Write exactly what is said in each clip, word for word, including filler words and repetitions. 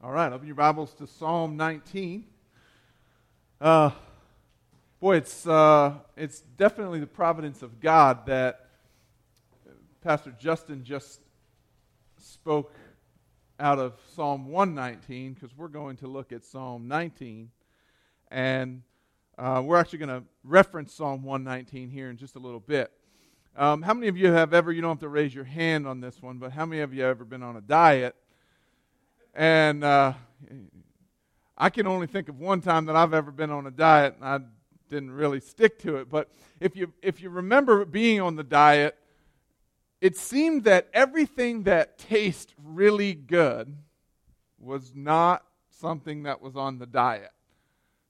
All right, open your Bibles to Psalm nineteen. Uh, boy, it's uh, it's definitely the providence of God that Pastor Justin just spoke out of Psalm one nineteen, because we're going to look at Psalm nineteen, and uh, we're actually going to reference Psalm one nineteen here in just a little bit. Um, how many of you have ever, you don't have to raise your hand on this one, but how many of you have ever been on a diet? And uh, I can only think of one time that I've ever been on a diet, and I didn't really stick to it. But if you if you remember being on the diet, it seemed that everything that tastes really good was not something that was on the diet.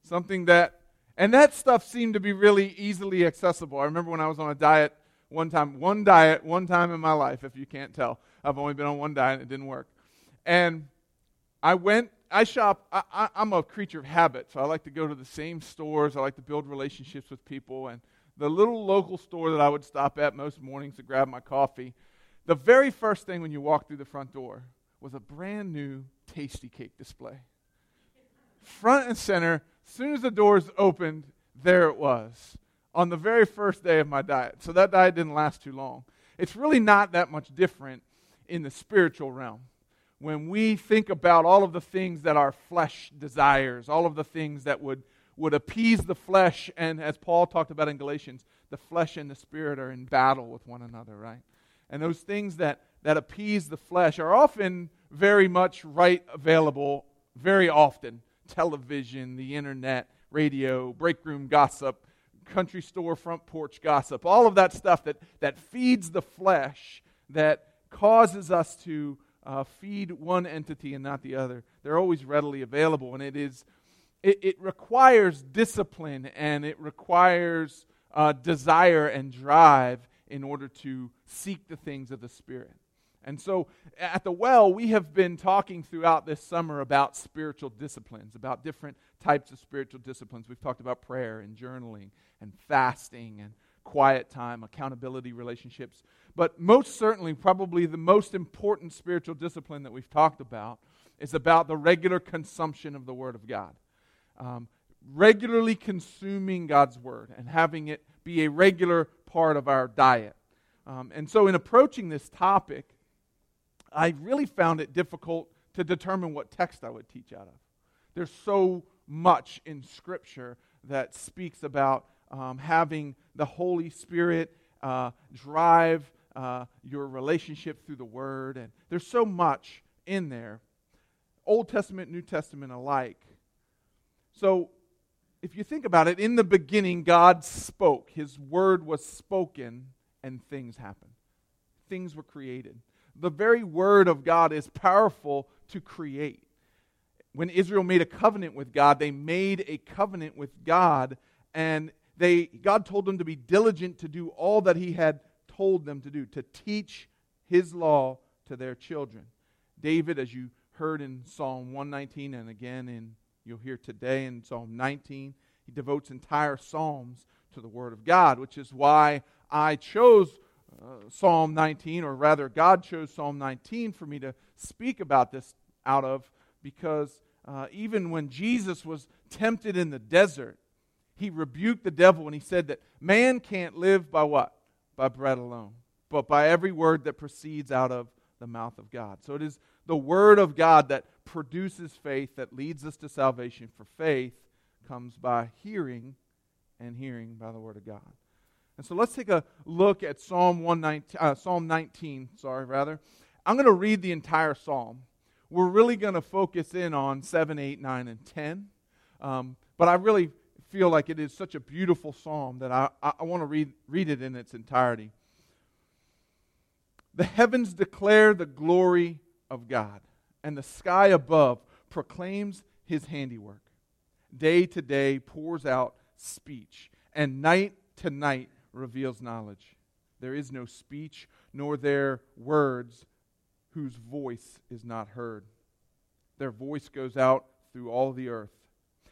Something that, and that stuff seemed to be really easily accessible. I remember when I was on a diet one time, one diet, one time in my life, if you can't tell. I've only been on one diet, and it didn't work. And I went, I shop, I, I, I'm a creature of habit, so I like to go to the same stores, I like to build relationships with people, and the little local store that I would stop at most mornings to grab my coffee, the very first thing when you walk through the front door was a brand new Tasty Cake display. Front and center, as soon as the doors opened, there it was, on the very first day of my diet. So that diet didn't last too long. It's really not that much different in the spiritual realm. When we think about all of the things that our flesh desires, all of the things that would, would appease the flesh, and as Paul talked about in Galatians, the flesh and the spirit are in battle with one another, right? And those things that, that appease the flesh are often very much right available, very often. Television, the internet, radio, break room gossip, country store front porch gossip, all of that stuff that, that feeds the flesh, that causes us to Uh, feed one entity and not the other. They're always readily available, and it is it, it requires discipline, and it requires uh, desire and drive in order to seek the things of the Spirit. And so at The Well, we have been talking throughout this summer about spiritual disciplines, about different types of spiritual disciplines. We've talked about prayer and journaling and fasting and quiet time, accountability, relationships. But most certainly, probably the most important spiritual discipline that we've talked about is about the regular consumption of the Word of God. Um, regularly consuming God's Word and having it be a regular part of our diet. Um, and so in approaching this topic, I really found it difficult to determine what text I would teach out of. There's so much in Scripture that speaks about Um, having the Holy Spirit uh, drive uh, your relationship through the Word. And there's so much in there, Old Testament, New Testament alike. So if you think about it, in the beginning God spoke. His Word was spoken and things happened. Things were created. The very Word of God is powerful to create. When Israel made a covenant with God, they made a covenant with God, and They, God told them to be diligent to do all that He had told them to do, to teach His law to their children. David, as you heard in Psalm one nineteen, and again in you'll hear today in Psalm nineteen, he devotes entire Psalms to the Word of God, which is why I chose uh, Psalm nineteen, or rather God chose Psalm nineteen for me to speak about this out of, because uh, even when Jesus was tempted in the desert, He rebuked the devil and he said that man can't live by what? By bread alone, but by every word that proceeds out of the mouth of God. So it is the Word of God that produces faith, that leads us to salvation. For faith comes by hearing, and hearing by the Word of God. And so let's take a look at Psalm one nineteen. Uh, Psalm nineteen, sorry, rather. I'm going to read the entire psalm. We're really going to focus in on seven, eight, nine, and ten. Um, but I really feel like it is such a beautiful psalm that I, I, I want to read, read it in its entirety. The heavens declare the glory of God, and the sky above proclaims His handiwork. Day to day pours out speech, and night to night reveals knowledge. There is no speech, nor their words, whose voice is not heard. Their voice goes out through all the earth,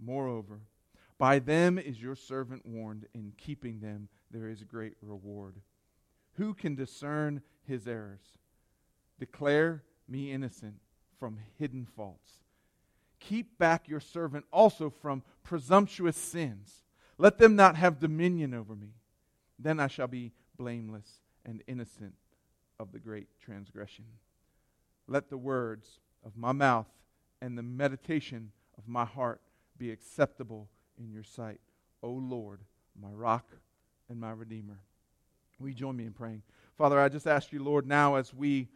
Moreover, by them is your servant warned, in keeping them there is great reward. Who can discern his errors? Declare me innocent from hidden faults. Keep back your servant also from presumptuous sins. Let them not have dominion over me. Then I shall be blameless and innocent of the great transgression. Let the words of my mouth and the meditation of my heart be acceptable in your sight, O Lord, my rock and my redeemer. Will you join me in praying? Father, I just ask you, Lord, now as we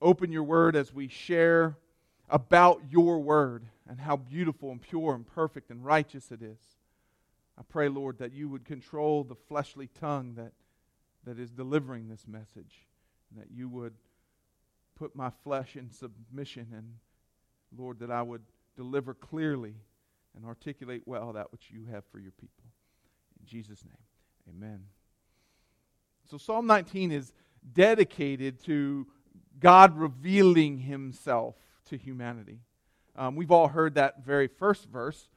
open your word, as we share about your word and how beautiful and pure and perfect and righteous it is, I pray, Lord, that you would control the fleshly tongue that, that is delivering this message, and that you would put my flesh in submission, and Lord, that I would deliver clearly and articulate well that which you have for your people. In Jesus' name, amen. So Psalm nineteen is dedicated to God revealing himself to humanity. Um, we've all heard that very first verse.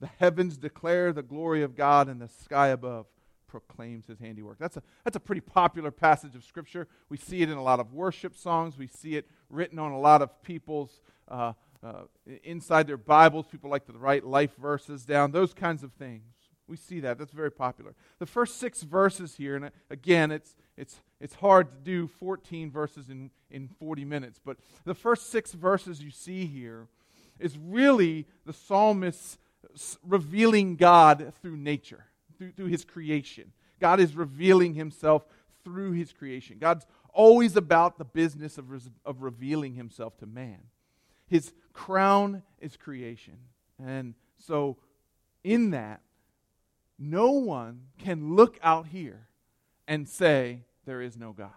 The heavens declare the glory of God, and the sky above proclaims his handiwork. That's a that's a pretty popular passage of Scripture. We see it in a lot of worship songs. We see it written on a lot of people's, uh, uh, inside their Bibles. People like to write life verses down, those kinds of things. We see that. That's very popular. The first six verses here, and again, it's it's it's hard to do fourteen verses in, in forty minutes, but the first six verses you see here is really the psalmist revealing God through nature. Through, through his creation. God is revealing himself through his creation. God's always about the business of, res- of revealing himself to man. His crown is creation. And so in that, no one can look out here and say, there is no God.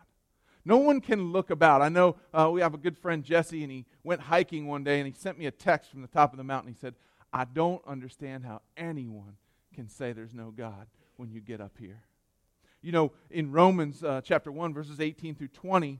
No one can look about. I know uh, we have a good friend, Jesse, and he went hiking one day and he sent me a text from the top of the mountain. He said, I don't understand how anyone can say there's no God when you get up here. You know, in Romans uh, chapter one, verses eighteen through twenty,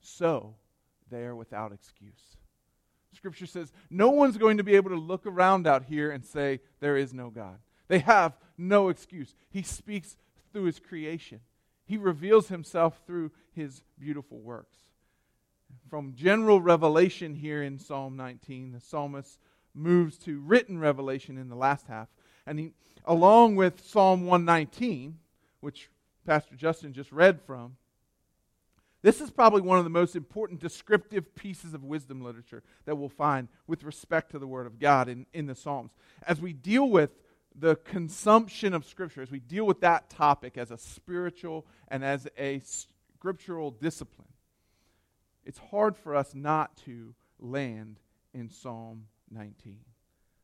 So they are without excuse. Scripture says no one's going to be able to look around out here and say there is no God. They have no excuse. He speaks through his creation. He reveals himself through his beautiful works. From general revelation here in Psalm nineteen, the psalmist moves to written revelation in the last half. And he, along with Psalm one nineteen, which Pastor Justin just read from, this is probably one of the most important descriptive pieces of wisdom literature that we'll find with respect to the Word of God in, in the Psalms. As we deal with the consumption of Scripture, as we deal with that topic as a spiritual and as a scriptural discipline, it's hard for us not to land in Psalm nineteen.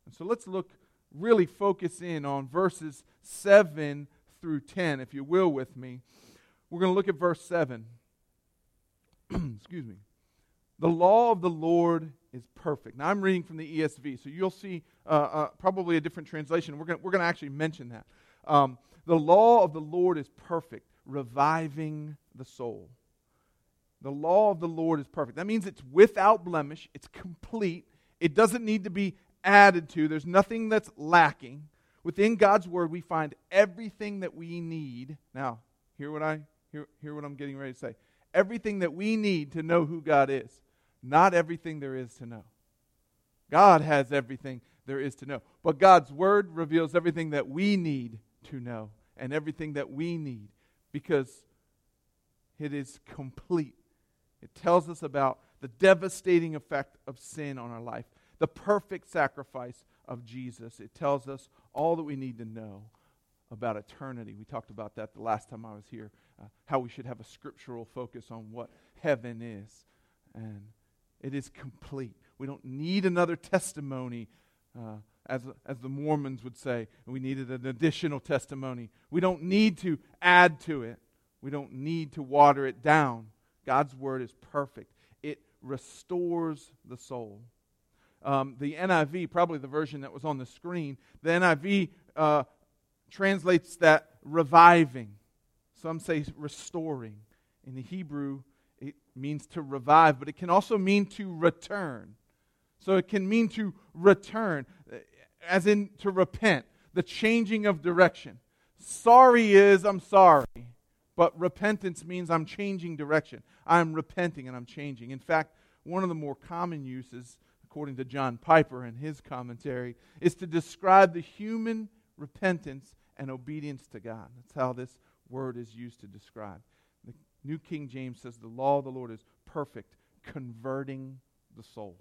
And so let's look, really focus in on verses seven through ten, if you will, with me. We're going to look at verse seven. Excuse me. The law of the Lord is perfect. Now I'm reading from the E S V, so you'll see uh, uh, probably a different translation. We're going we're going to actually mention that. Um, the law of the Lord is perfect, reviving the soul. The law of the Lord is perfect. That means it's without blemish. It's complete. It doesn't need to be added to. There's nothing that's lacking. Within God's word, we find everything that we need. Now, hear what I hear, hear what I'm getting ready to say. Everything that we need to know who God is. Not everything there is to know. God has everything there is to know. But God's word reveals everything that we need to know and everything that we need, because it is complete. It tells us about the devastating effect of sin on our life, the perfect sacrifice of Jesus. It tells us all that we need to know about eternity. We talked about that the last time I was here, uh, how we should have a scriptural focus on what heaven is. And it is complete. We don't need another testimony, uh, as, as the Mormons would say. We needed an additional testimony. We don't need to add to it. We don't need to water it down. God's word is perfect. It restores the soul. Um, the N I V, probably the version that was on the screen, the N I V uh, translates that reviving. Some say restoring. In the Hebrew, it means to revive, but it can also mean to return. So it can mean to return, as in to repent, the changing of direction. Sorry is, I'm sorry. But repentance means I'm changing direction. I'm repenting and I'm changing. In fact, one of the more common uses, according to John Piper in his commentary, is to describe the human repentance and obedience to God. That's how this word is used to describe. The New King James says the law of the Lord is perfect, converting the soul.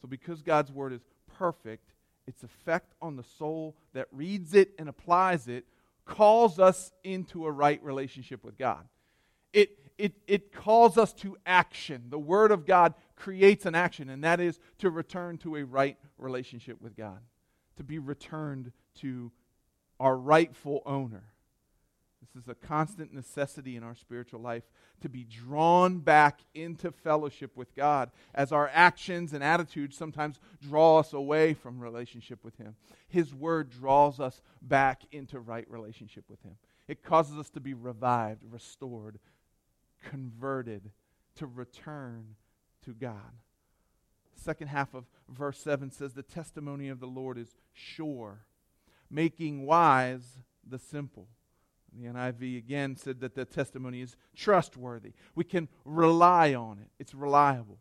So because God's word is perfect, its effect on the soul that reads it and applies it calls us into a right relationship with God. It, it, it calls us to action. The Word of God creates an action, and that is to return to a right relationship with God, to be returned to our rightful owner. This is a constant necessity in our spiritual life, to be drawn back into fellowship with God, as our actions and attitudes sometimes draw us away from relationship with Him. His Word draws us back into right relationship with Him. It causes us to be revived, restored, converted, to return to God. The second half of verse seven says, the testimony of the Lord is sure, making wise the simple. The N I V again said that the testimony is trustworthy. We can rely on it. It's reliable.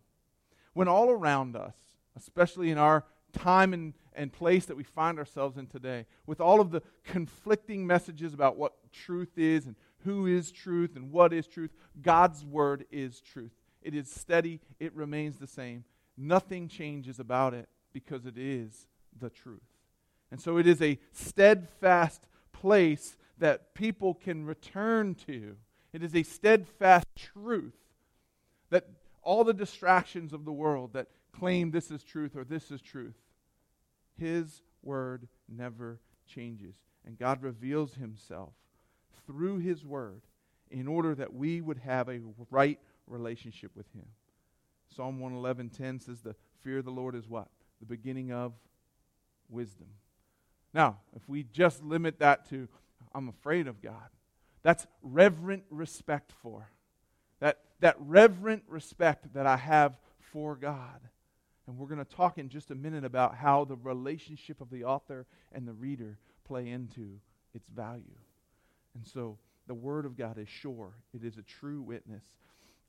When all around us, especially in our time and, and place that we find ourselves in today, with all of the conflicting messages about what truth is and who is truth and what is truth, God's word is truth. It is steady. It remains the same. Nothing changes about it because it is the truth. And so it is a steadfast place that people can return to. It is a steadfast truth that all the distractions of the world that claim this is truth or this is truth, His word never changes. And God reveals Himself through His word in order that we would have a right relationship with Him. Psalm one eleven ten says the fear of the Lord is what? The beginning of wisdom. Now, if we just limit that to I'm afraid of God, that's reverent respect for. That that reverent respect that I have for God. And we're going to talk in just a minute about how the relationship of the author and the reader play into its value. And so the Word of God is sure. It is a true witness.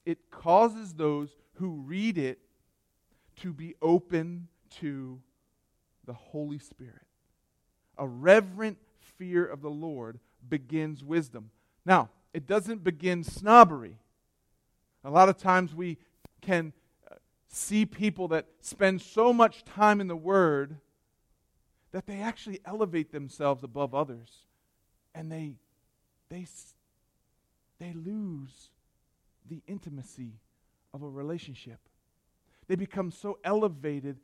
It causes those who read it to be open to the Holy Spirit. A reverent fear of the Lord begins wisdom. Now, it doesn't begin snobbery. A lot of times we can see people that spend so much time in the Word that they actually elevate themselves above others, and they they they lose the intimacy of a relationship. They become so elevated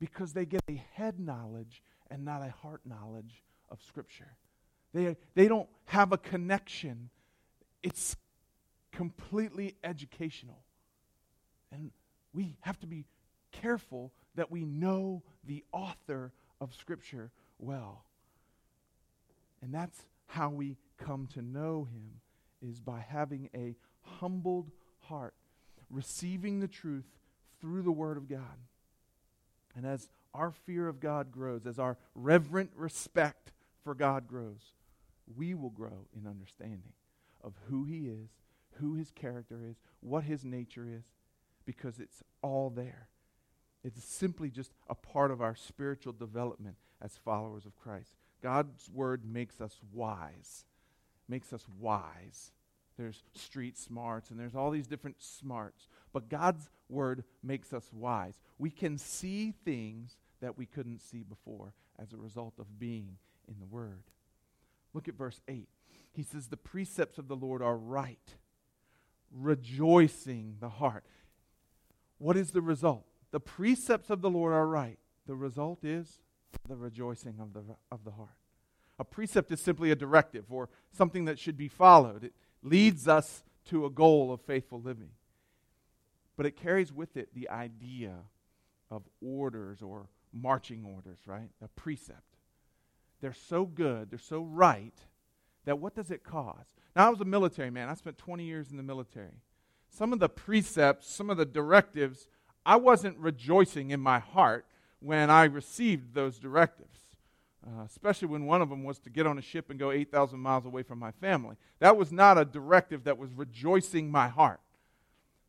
because they get a head knowledge and not a heart knowledge of Scripture. They they don't have a connection. It's completely educational. And we have to be careful that we know the author of Scripture well. And that's how we come to know Him, is by having a humbled heart, receiving the truth through the Word of God. And as our fear of God grows, as our reverent respect for God grows, we will grow in understanding of who He is, who His character is, what His nature is, because it's all there. It's simply just a part of our spiritual development as followers of Christ. God's Word makes us wise, makes us wise. There's street smarts, and there's all these different smarts. But God's Word makes us wise. We can see things that we couldn't see before as a result of being in the Word. Look at verse eight. He says, "The precepts of the Lord are right, rejoicing the heart." What is the result? The precepts of the Lord are right. The result is the rejoicing of the, of the heart. A precept is simply a directive or something that should be followed. It leads us to a goal of faithful living. But it carries with it the idea of orders or marching orders, right? A precept. They're so good, they're so right, that what does it cause? Now, I was a military man. I spent twenty years in the military. Some of the precepts, some of the directives, I wasn't rejoicing in my heart when I received those directives. Uh, especially when one of them was to get on a ship and go eight thousand miles away from my family. That was not a directive that was rejoicing my heart.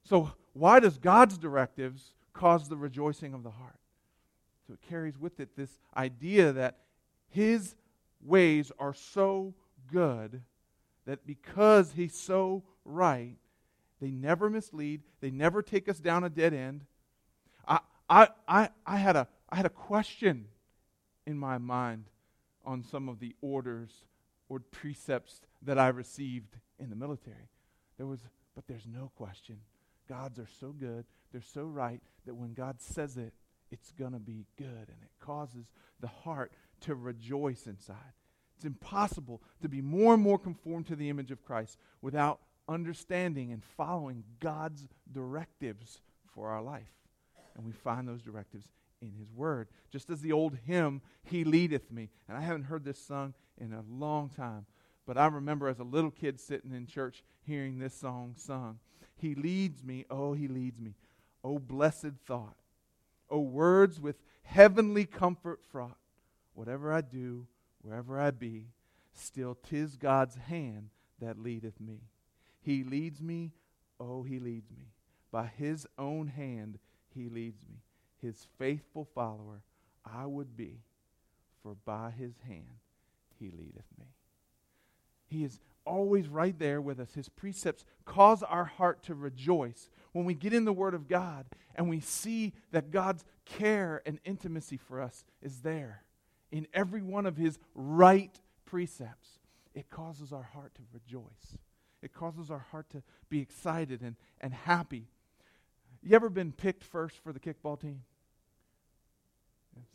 So why does God's directives cause the rejoicing of the heart? So it carries with it this idea that His ways are so good that because He's so right, they never mislead, they never take us down a dead end. I I I, I had a I had a question in my mind on some of the orders or precepts that I received in the military. There was, but there's no question. God's are so good, they're so right, that when God says it, it's going to be good, and it causes the heart to rejoice inside. It's impossible to be more and more conformed to the image of Christ without understanding and following God's directives for our life. And we find those directives in His Word. Just as the old hymn, "He leadeth me." And I haven't heard this sung in a long time, but I remember as a little kid sitting in church hearing this song sung. "He leads me, oh, He leads me. Oh, blessed thought. Oh, words with heavenly comfort fraught. Whatever I do, wherever I be, still 'tis God's hand that leadeth me. He leads me, oh, He leads me. By His own hand He leads me. His faithful follower I would be, for by His hand He leadeth me." He is always right there with us. His precepts cause our heart to rejoice when we get in the Word of God and we see that God's care and intimacy for us is there in every one of His right precepts. It causes our heart to rejoice. It causes our heart to be excited and, and happy. You ever been picked first for the kickball team?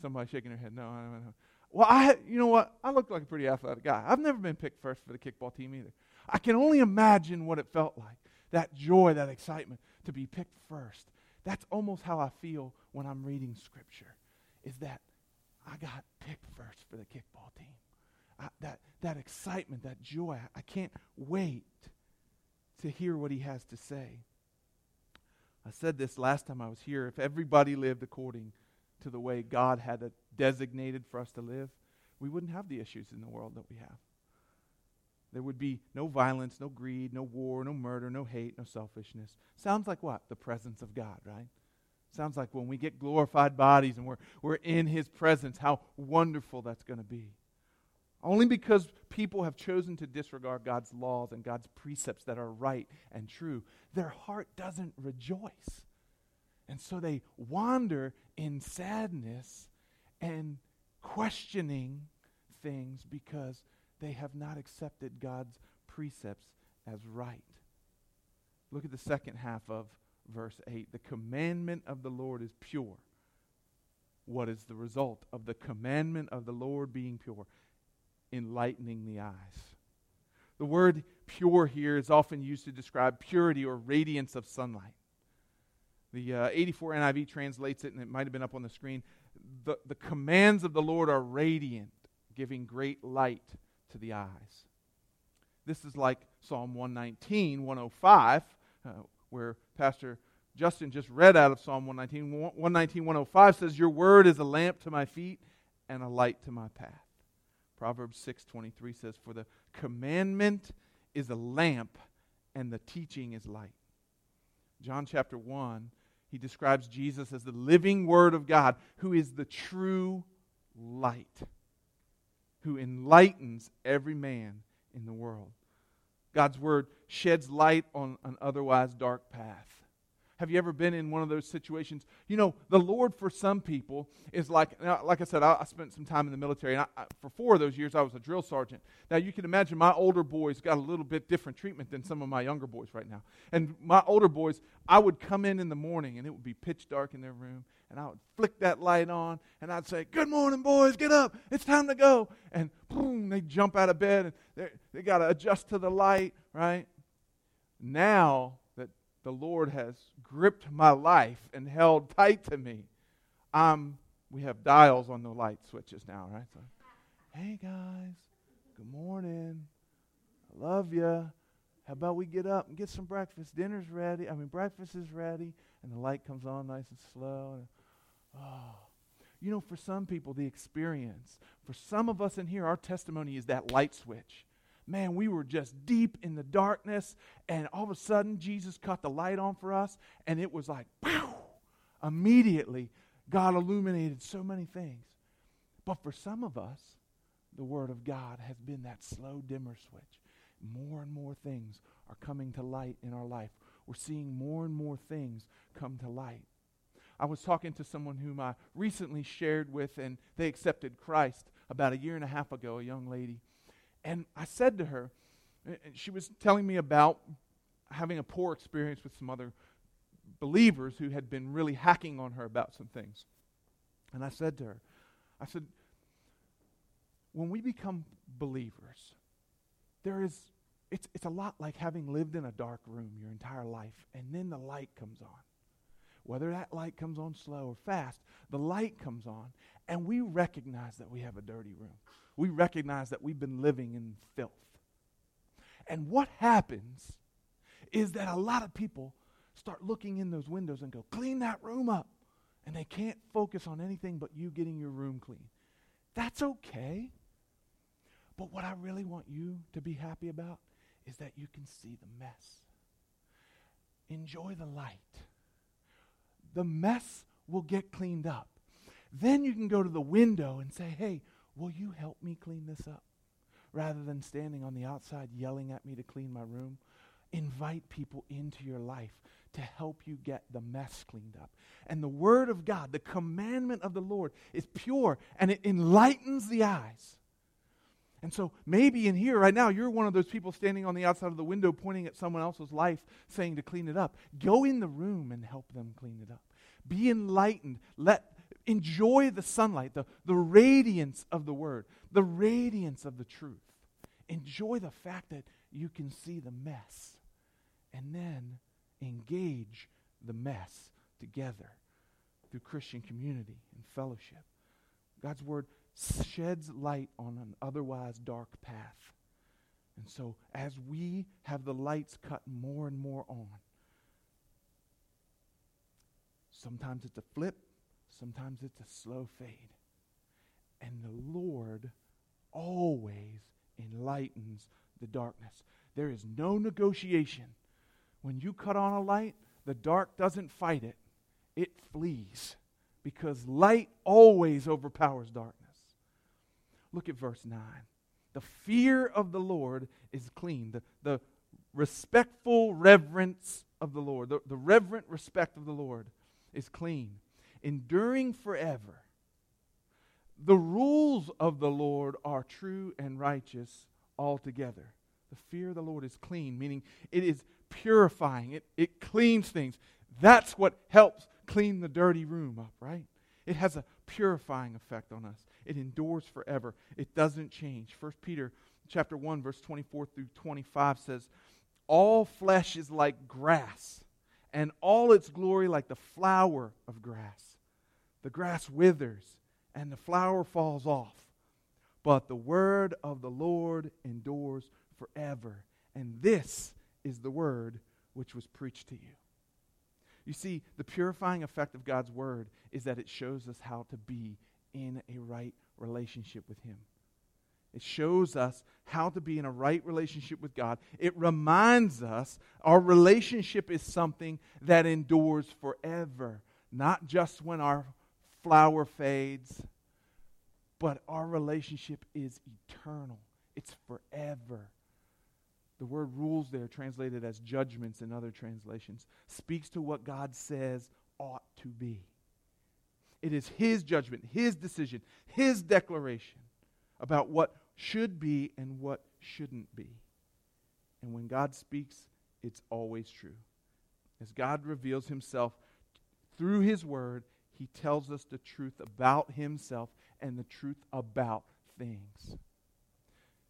Somebody shaking their head. No, I don't know. Well, I, you know what? I look like a pretty athletic guy. I've never been picked first for the kickball team either. I can only imagine what it felt like, that joy, that excitement, to be picked first. That's almost how I feel when I'm reading Scripture, is that I got picked first for the kickball team. I, that, that excitement, that joy, I can't wait to hear what He has to say. I said this last time I was here. If everybody lived according to the way God had designated for us to live, we wouldn't have the issues in the world that we have. There would be no violence, no greed, no war, no murder, no hate, no selfishness. Sounds like what? The presence of God, right? Sounds like when we get glorified bodies and we're, we're in His presence, how wonderful that's going to be. Only because people have chosen to disregard God's laws and God's precepts that are right and true, their heart doesn't rejoice. And so they wander in sadness and questioning things because they have not accepted God's precepts as right. Look at the second half of verse eight. "The commandment of the Lord is pure." What is the result of the commandment of the Lord being pure? Enlightening the eyes. The word pure here is often used to describe purity or radiance of sunlight. The uh, eighty-four N I V translates it, and it might have been up on the screen. The, the commands of the Lord are radiant, giving great light to the eyes. This is like Psalm one nineteen, one oh five, uh, where Pastor Justin just read out of Psalm one nineteen. one nineteen, one oh five says, "Your word is a lamp to my feet and a light to my path." Proverbs six twenty-three says, "For the commandment is a lamp and the teaching is light." John chapter one, he describes Jesus as the living Word of God, who is the true light, who enlightens every man in the world. God's Word sheds light on an otherwise dark path. Have you ever been in one of those situations? You know, the Lord for some people is like, like I said, I, I spent some time in the military, and I, I, for four of those years I was a drill sergeant. Now you can imagine my older boys got a little bit different treatment than some of my younger boys right now. And my older boys, I would come in in the morning, and it would be pitch dark in their room, and I would flick that light on, and I'd say, "Good morning, boys, get up, it's time to go." And boom, they jump out of bed, and they got to adjust to the light, right? Now the Lord has gripped my life and held tight to me. Um, we have dials on the light switches now, right? So, "Hey guys, good morning. I love you. How about we get up and get some breakfast? Dinner's ready. I mean, breakfast is ready." And the light comes on nice and slow. And, oh, you know, for some people, the experience, for some of us in here, our testimony is that light switch. Man, we were just deep in the darkness, and all of a sudden, Jesus caught the light on for us, and it was like, pow! Immediately, God illuminated so many things. But for some of us, the Word of God has been that slow dimmer switch. More and more things are coming to light in our life. We're seeing more and more things come to light. I was talking to someone whom I recently shared with, and they accepted Christ about a year and a half ago, a young lady. And I said to her, she was telling me about having a poor experience with some other believers who had been really hacking on her about some things. And I said to her, I said, when we become believers, there is, it's, it's a lot like having lived in a dark room your entire life, and then the light comes on. Whether that light comes on slow or fast, the light comes on, and we recognize that we have a dirty room. We recognize that we've been living in filth. And what happens is that a lot of people start looking in those windows and go, "Clean that room up." And they can't focus on anything but you getting your room clean. That's okay. But what I really want you to be happy about is that you can see the mess. Enjoy the light. The mess will get cleaned up. Then you can go to the window and say, "Hey, will you help me clean this up?" Rather than standing on the outside yelling at me to clean my room, invite people into your life to help you get the mess cleaned up. And the Word of God, the commandment of the Lord, is pure, and it enlightens the eyes. And so maybe in here right now, you're one of those people standing on the outside of the window pointing at someone else's life, saying to clean it up. Go in the room and help them clean it up. Be enlightened. Let Enjoy the sunlight, the, the radiance of the Word, the radiance of the truth. Enjoy the fact that you can see the mess, and then engage the mess together through Christian community and fellowship. God's Word sheds light on an otherwise dark path. And so as we have the lights cut more and more on, sometimes it's a flip, sometimes it's a slow fade. And the Lord always enlightens the darkness. There is no negotiation. When you cut on a light, the dark doesn't fight it. It flees, because light always overpowers darkness. Look at verse nine. The fear of the Lord is clean. The, the respectful reverence of the Lord, the, the reverent respect of the Lord is clean, enduring forever. The rules of the Lord are true and righteous altogether. The fear of the Lord is clean, meaning it is purifying. It, it cleans things. That's what helps clean the dirty room up, right? It has a purifying effect on us. It endures forever. It doesn't change. First Peter chapter one, verse twenty-four through twenty-five says, "All flesh is like grass, and all its glory like the flower of grass. The grass withers, and the flower falls off. But the word of the Lord endures forever. And this is the word which was preached to you. You see, the purifying effect of God's word is that it shows us how to be in a right relationship with Him. It shows us how to be in a right relationship with God. It reminds us our relationship is something that endures forever, not just when our flower fades, but our relationship is eternal. It's forever. The word rules there, translated as judgments in other translations, speaks to what God says ought to be. It is His judgment, His decision, His declaration about what should be and what shouldn't be. And when God speaks, it's always true. As God reveals Himself through His word, He tells us the truth about Himself and the truth about things.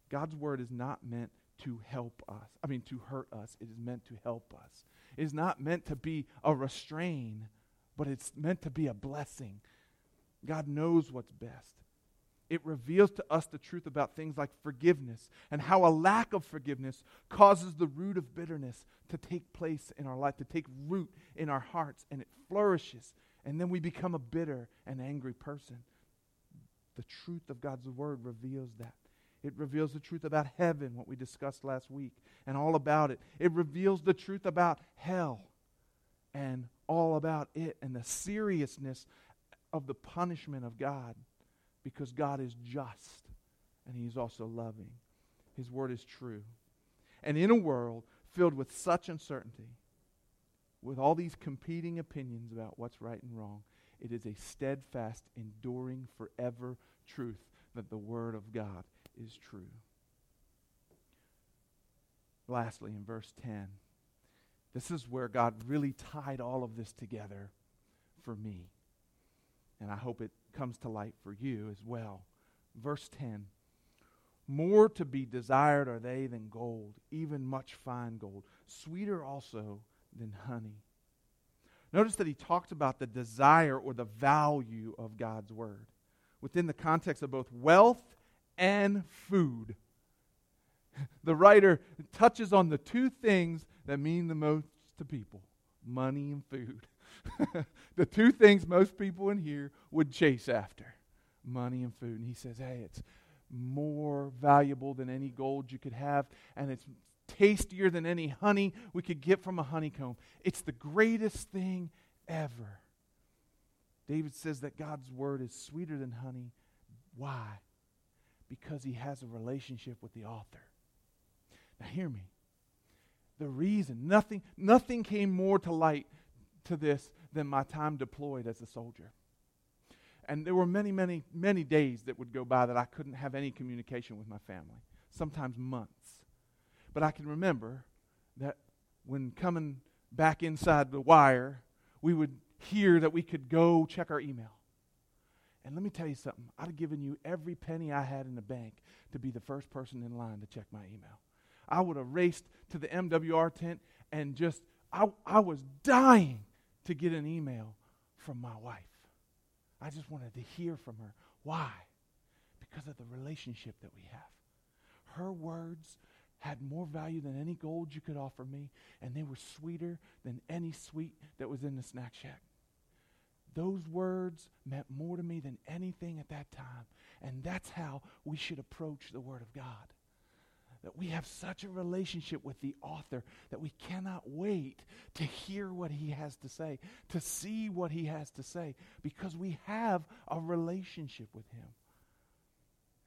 God's word is not meant to help us. I mean, to hurt us. It is meant to help us. It is not meant to be a restraint, but it's meant to be a blessing. God knows what's best. It reveals to us the truth about things like forgiveness and how a lack of forgiveness causes the root of bitterness to take place in our life, to take root in our hearts, and it flourishes. And then we become a bitter and angry person. The truth of God's word reveals that. It reveals the truth about heaven, what we discussed last week, and all about it. It reveals the truth about hell and all about it and the seriousness of the punishment of God, because God is just and He is also loving. His word is true. And in a world filled with such uncertainty, with all these competing opinions about what's right and wrong, it is a steadfast, enduring, forever truth that the word of God is true. Lastly, in verse ten, this is where God really tied all of this together for me, and I hope it comes to light for you as well. Verse ten, more to be desired are they than gold, even much fine gold, sweeter also than honey. Notice that he talks about the desire or the value of God's word within the context of both wealth and food. The writer touches on the two things that mean the most to people, money and food. The two things most people in here would chase after, money and food. And he says, hey, it's more valuable than any gold you could have, and it's tastier than any honey we could get from a honeycomb. It's the greatest thing ever. David says that God's word is sweeter than honey. Why? Because he has a relationship with the author. Now hear me. The reason, nothing, nothing came more to light to this than my time deployed as a soldier. And there were many, many, many days that would go by that I couldn't have any communication with my family, sometimes months. But I can remember that when coming back inside the wire, we would hear that we could go check our email. And let me tell you something. I'd have given you every penny I had in the bank to be the first person in line to check my email. I would have raced to the M W R tent and just, I, I was dying to get an email from my wife. I just wanted to hear from her. Why? Because of the relationship that we have. Her words had more value than any gold you could offer me, and they were sweeter than any sweet that was in the snack shack. Those words meant more to me than anything at that time. And that's how we should approach the Word of God. That we have such a relationship with the author that we cannot wait to hear what he has to say, to see what he has to say, because we have a relationship with him.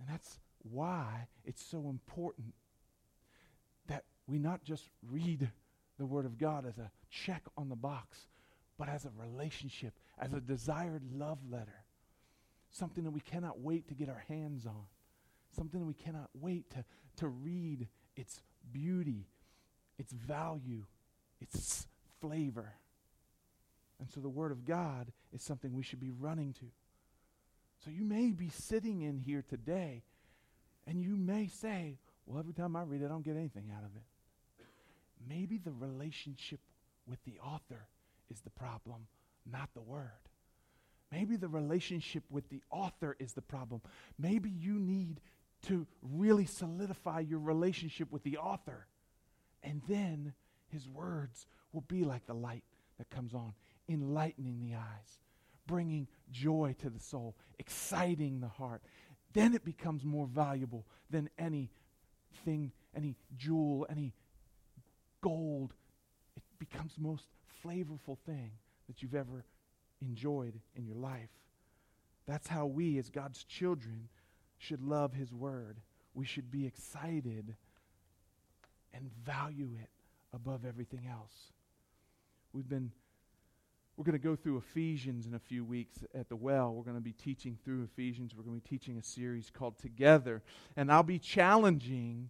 And that's why it's so important that we not just read the Word of God as a check on the box, but as a relationship, as a desired love letter, something that we cannot wait to get our hands on, something that we cannot wait to, to read its beauty, its value, its flavor. And so the Word of God is something we should be running to. So you may be sitting in here today, and you may say, well, every time I read it, I don't get anything out of it. Maybe the relationship with the author is the problem, not the word. Maybe the relationship with the author is the problem. Maybe you need to really solidify your relationship with the author. And then his words will be like the light that comes on, enlightening the eyes, bringing joy to the soul, exciting the heart. Then it becomes more valuable than anything, any jewel, any gold. It becomes the most flavorful thing that you've ever enjoyed in your life. That's how we, as God's children, should love his word. We should be excited and value it above everything else. We've been, we're going to go through Ephesians in a few weeks at The Well. We're going to be teaching through Ephesians. We're going to be teaching a series called Together. And I'll be challenging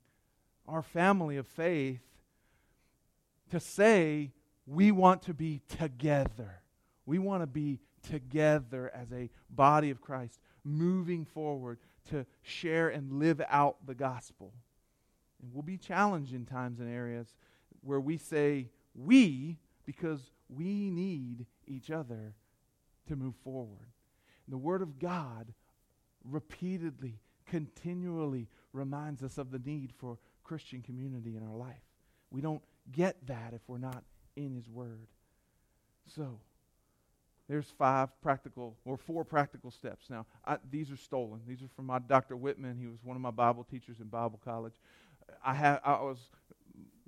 our family of faith to say, we want to be together. We want to be together as a body of Christ, moving forward to share and live out the gospel. And we'll be challenged in times and areas where we say we, because we need each other to move forward. And the Word of God repeatedly, continually reminds us of the need for Christian community in our life. We don't get that if we're not in His Word. So, there's five practical, or four practical steps. Now, I, these are stolen. These are from my Doctor Whitman. He was one of my Bible teachers in Bible college. I ha- I was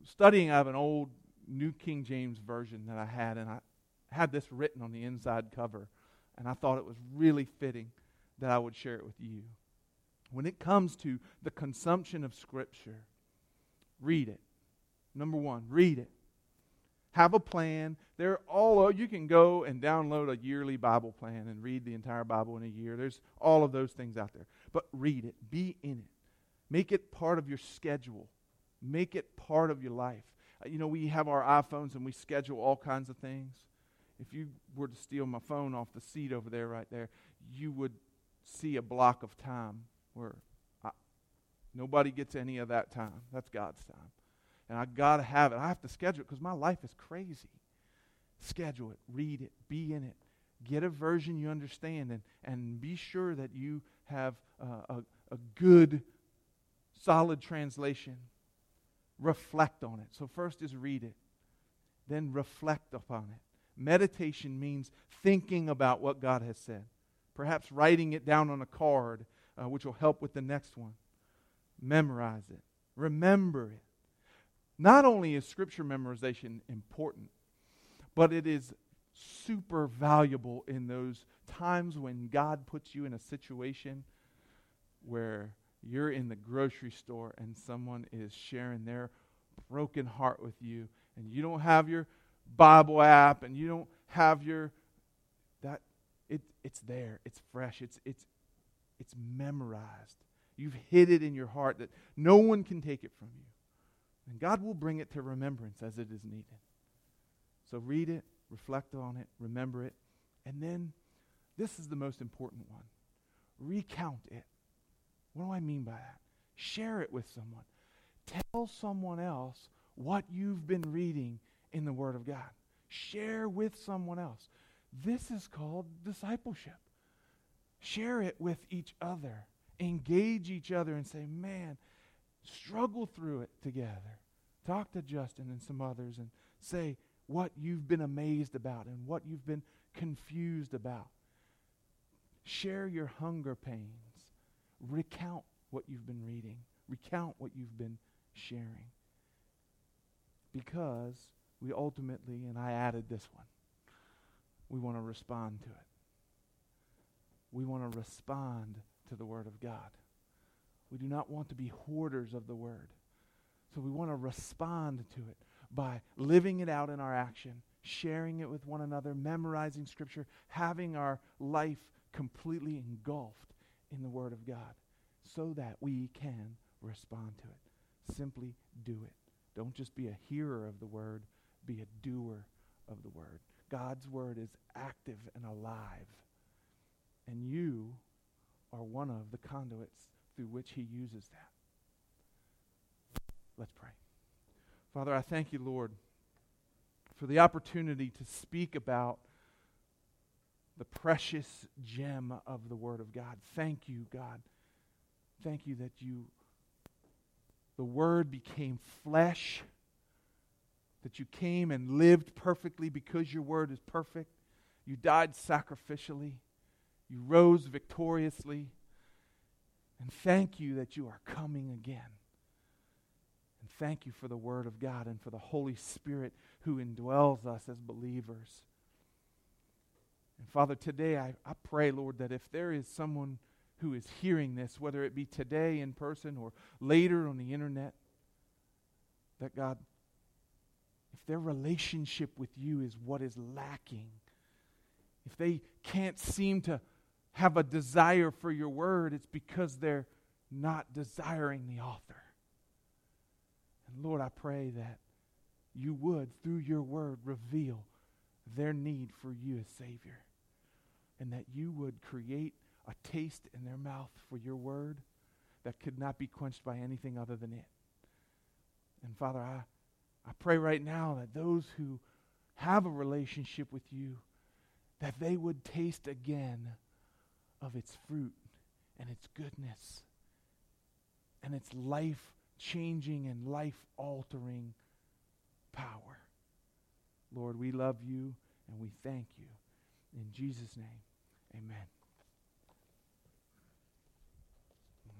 studying out of an old New King James version that I had, and I had this written on the inside cover, and I thought it was really fitting that I would share it with you. When it comes to the consumption of Scripture, read it. Number one, read it. Have a plan. There are all you can go and download a yearly Bible plan and read the entire Bible in a year. There's all of those things out there. But read it. Be in it. Make it part of your schedule. Make it part of your life. Uh, you know, we have our iPhones and we schedule all kinds of things. If you were to steal my phone off the seat over there, right there, you would see a block of time where I, nobody gets any of that time. That's God's time. And I got to have it. I have to schedule it because my life is crazy. Schedule it. Read it. Be in it. Get a version you understand, and, and be sure that you have uh, a, a good, solid translation. Reflect on it. So first is read it. Then reflect upon it. Meditation means thinking about what God has said. Perhaps writing it down on a card, uh, which will help with the next one. Memorize it. Remember it. Not only is Scripture memorization important, but it is super valuable in those times when God puts you in a situation where you're in the grocery store and someone is sharing their broken heart with you, and you don't have your Bible app, and you don't have your that it it's there, it's fresh, it's it's it's memorized. You've hid it in your heart that no one can take it from you. And God will bring it to remembrance as it is needed. So read it, reflect on it, remember it. And then, this is the most important one. Recount it. What do I mean by that? Share it with someone. Tell someone else what you've been reading in the Word of God. Share with someone else. This is called discipleship. Share it with each other. Engage each other and say, man, struggle through it together. Talk to Justin and some others and say what you've been amazed about and what you've been confused about. Share your hunger pains. Recount what you've been reading. Recount what you've been sharing. Because we ultimately, and I added this one, we want to respond to it. We want to respond to the Word of God. We do not want to be hoarders of the Word. So we want to respond to it by living it out in our action, sharing it with one another, memorizing Scripture, having our life completely engulfed in the Word of God so that we can respond to it. Simply do it. Don't just be a hearer of the Word, be a doer of the Word. God's Word is active and alive. And you are one of the conduits through which He uses that. Let's pray. Father, I thank you, Lord, for the opportunity to speak about the precious gem of the Word of God. Thank you, God, Thank you that you, the Word became flesh, that you came and lived perfectly because your Word is perfect. You died sacrificially. You rose victoriously. And thank you that you are coming again. And thank you for the Word of God and for the Holy Spirit who indwells us as believers. And Father, today I, I pray, Lord, that if there is someone who is hearing this, whether it be today in person or later on the internet, that God, if their relationship with you is what is lacking, if they can't seem to have a desire for your Word, it's because they're not desiring the author. And Lord, I pray that you would, through your Word, reveal their need for you as Savior, and that you would create a taste in their mouth for your Word that could not be quenched by anything other than it. And Father, I, I pray right now that those who have a relationship with you, that they would taste again of its fruit and its goodness and its life-changing and life-altering power. Lord, we love you and we thank you. In Jesus' name, amen.